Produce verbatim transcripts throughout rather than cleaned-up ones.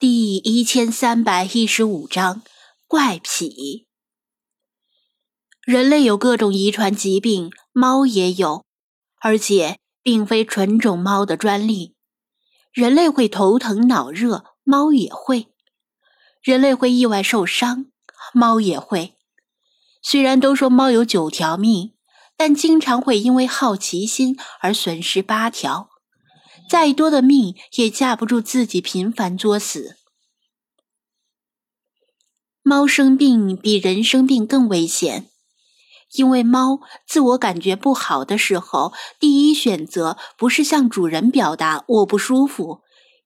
第一千三百一十五章怪癖。人类有各种遗传疾病，猫也有，而且并非纯种猫的专利。人类会头疼脑热，猫也会；人类会意外受伤，猫也会。虽然都说猫有九条命，但经常会因为好奇心而损失八条。再多的命也架不住自己频繁作死。猫生病比人生病更危险，因为猫自我感觉不好的时候，第一选择不是向主人表达我不舒服，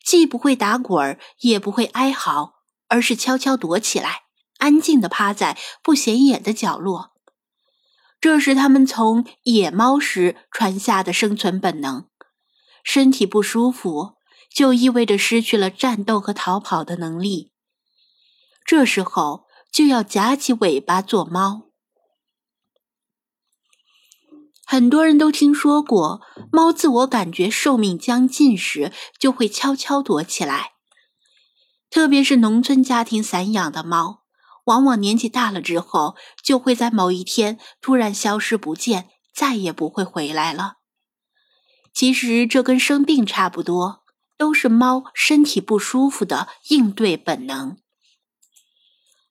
既不会打滚也不会哀嚎，而是悄悄躲起来，安静地趴在不显眼的角落。这是它们从野猫时传下的生存本能。身体不舒服，就意味着失去了战斗和逃跑的能力。这时候就要夹起尾巴做猫。很多人都听说过，猫自我感觉寿命将近时，就会悄悄躲起来。特别是农村家庭散养的猫，往往年纪大了之后，就会在某一天突然消失不见，再也不会回来了。其实这跟生病差不多，都是猫身体不舒服的应对本能。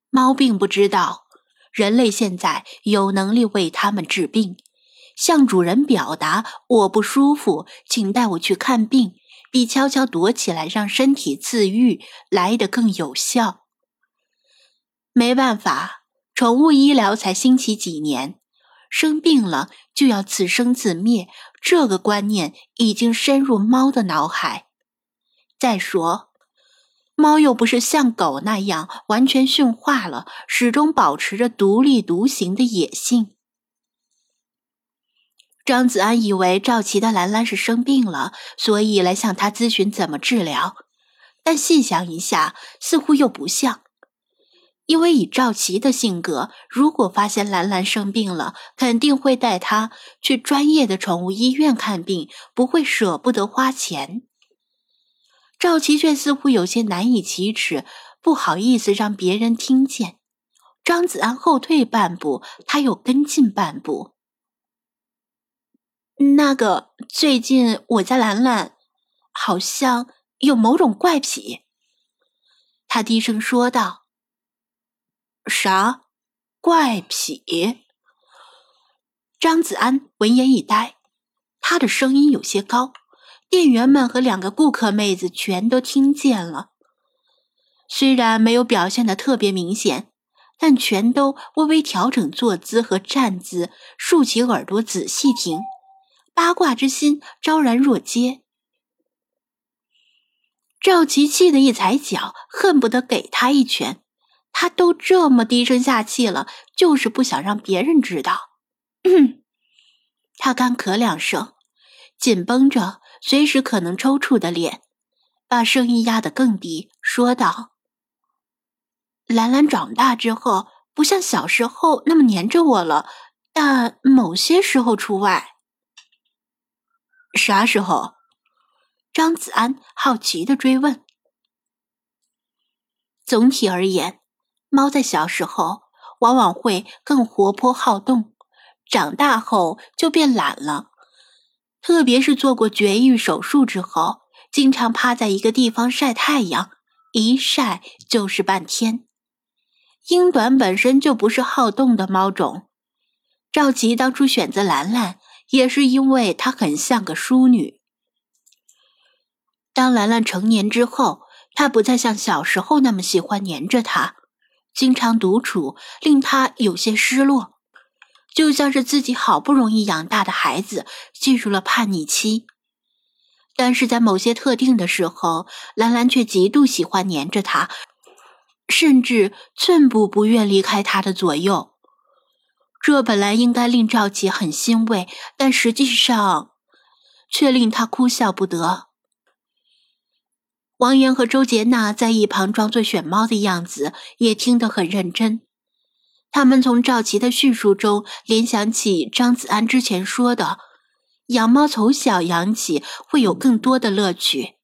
猫并不知道，人类现在有能力为它们治病，向主人表达我不舒服，请带我去看病，比悄悄躲起来让身体自愈来得更有效。没办法，宠物医疗才兴起几年，生病了就要自生自灭，这个观念已经深入猫的脑海。再说，猫又不是像狗那样完全驯化了，始终保持着独立独行的野性。张子安以为赵琪的兰兰是生病了，所以来向他咨询怎么治疗，但细想一下，似乎又不像。因为以赵琪的性格，如果发现兰兰生病了，肯定会带她去专业的宠物医院看病，不会舍不得花钱。赵琪却似乎有些难以启齿，不好意思让别人听见。张子安后退半步，他又跟进半步。那个，最近我家兰兰好像有某种怪癖。他低声说道。啥？怪癖？张子安闻言一呆，他的声音有些高，店员们和两个顾客妹子全都听见了。虽然没有表现得特别明显，但全都微微调整坐姿和站姿，竖起耳朵仔细听，八卦之心昭然若揭。赵琪气得一踩脚，恨不得给他一拳。他都这么低声下气了，就是不想让别人知道。他干咳两声，紧绷着随时可能抽搐的脸，把声音压得更低，说道：兰兰长大之后，不像小时候那么黏着我了，但某些时候除外。啥时候？张子安好奇地追问。总体而言，猫在小时候往往会更活泼好动，长大后就变懒了。特别是做过绝育手术之后，经常趴在一个地方晒太阳，一晒就是半天。英短本身就不是好动的猫种，赵琪当初选择兰兰，也是因为她很像个淑女。当兰兰成年之后，她不再像小时候那么喜欢黏着她。经常独处令他有些失落，就像是自己好不容易养大的孩子进入了叛逆期。但是在某些特定的时候，兰兰却极度喜欢黏着他，甚至寸步不愿离开他的左右。这本来应该令赵琪很欣慰，但实际上却令他哭笑不得。王源和周杰娜在一旁装作选猫的样子，也听得很认真。他们从赵琪的叙述中联想起张子安之前说的，养猫从小养起会有更多的乐趣，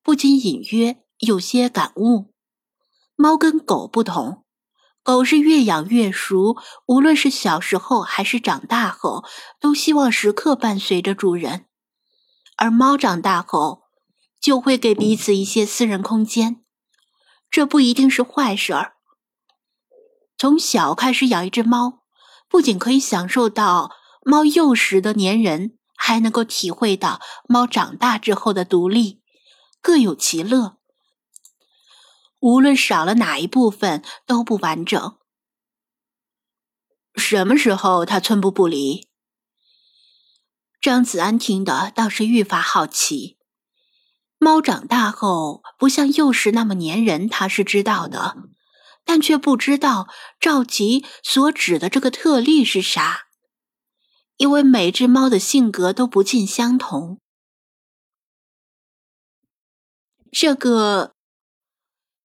不禁隐约有些感悟。猫跟狗不同，狗是越养越熟，无论是小时候还是长大后，都希望时刻伴随着主人。而猫长大后，就会给彼此一些私人空间，这不一定是坏事儿。从小开始养一只猫，不仅可以享受到猫幼时的粘人，还能够体会到猫长大之后的独立，各有其乐。无论少了哪一部分都不完整。什么时候它寸步不离？张子安听得倒是愈发好奇。猫长大后不像幼时那么粘人，他是知道的，但却不知道赵吉所指的这个特例是啥，因为每只猫的性格都不尽相同。这个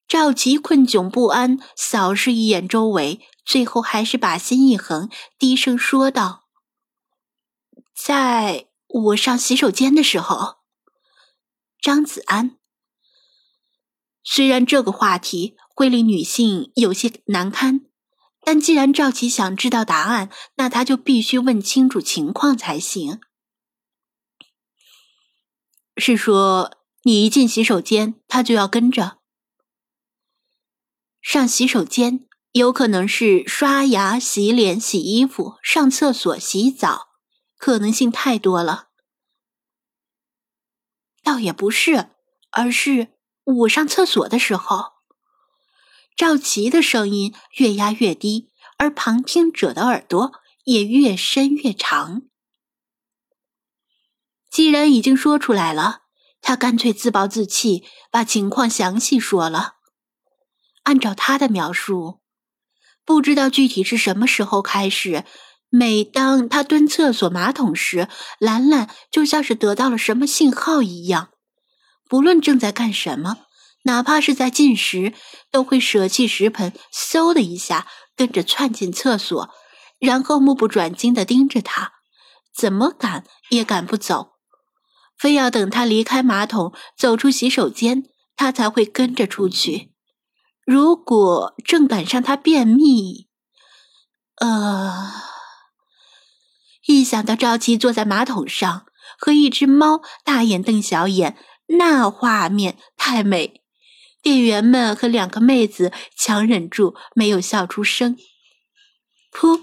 赵吉困窘不安，扫视一眼周围，最后还是把心一横，低声说道：在我上洗手间的时候。张子安，虽然这个话题会令女性有些难堪，但既然赵琪想知道答案，那他就必须问清楚情况才行。是说你一进洗手间他就要跟着？上洗手间有可能是刷牙、洗脸、洗衣服、上厕所、洗澡，可能性太多了。倒也不是，而是我上厕所的时候。赵琪的声音越压越低，而旁听者的耳朵也越伸越长。既然已经说出来了，他干脆自暴自弃，把情况详细说了。按照他的描述，不知道具体是什么时候开始，每当他蹲厕所马桶时，兰兰就像是得到了什么信号一样，不论正在干什么，哪怕是在进食，都会舍弃食盆，嗖的一下跟着窜进厕所，然后目不转睛地盯着他，怎么赶也赶不走，非要等他离开马桶走出洗手间，他才会跟着出去。如果正赶上他便秘，呃一想到赵琪坐在马桶上和一只猫大眼瞪小眼，那画面太美，店员们和两个妹子强忍住没有笑出声。噗，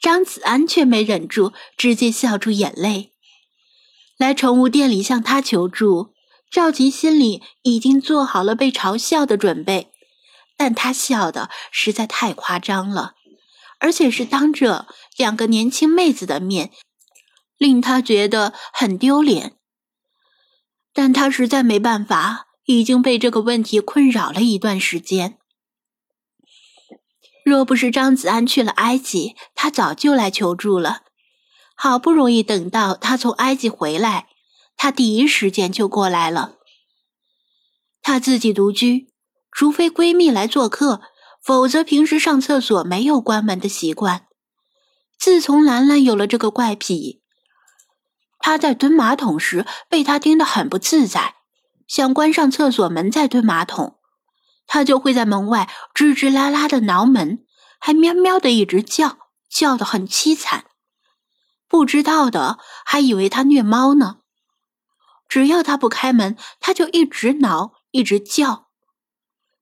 张子安却没忍住，直接笑出眼泪。来宠物店里向他求助，赵琪心里已经做好了被嘲笑的准备，但他笑得实在太夸张了，而且是当着两个年轻妹子的面，令他觉得很丢脸。但他实在没办法，已经被这个问题困扰了一段时间。若不是张子安去了埃及，他早就来求助了。好不容易等到他从埃及回来，他第一时间就过来了。他自己独居，除非闺蜜来做客，否则平时上厕所没有关门的习惯。自从兰兰有了这个怪癖，她在蹲马桶时被她盯得很不自在，想关上厕所门再蹲马桶，她就会在门外吱吱啦啦的挠门，还喵喵的一直叫，叫得很凄惨。不知道的还以为她虐猫呢。只要她不开门，她就一直挠，一直叫。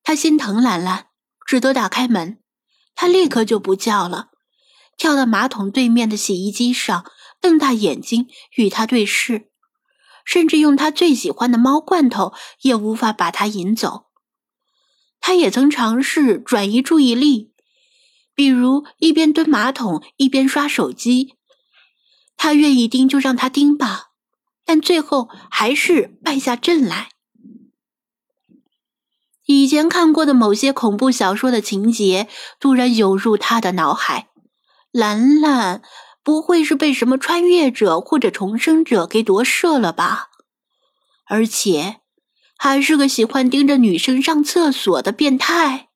她心疼兰兰，只得打开门，他立刻就不叫了，跳到马桶对面的洗衣机上，瞪大眼睛与他对视，甚至用他最喜欢的猫罐头也无法把他引走。他也曾尝试转移注意力，比如一边蹲马桶一边刷手机，他愿意盯就让他盯吧，但最后还是败下阵来。以前看过的某些恐怖小说的情节突然涌入他的脑海，兰兰不会是被什么穿越者或者重生者给夺舍了吧？而且还是个喜欢盯着女生上厕所的变态。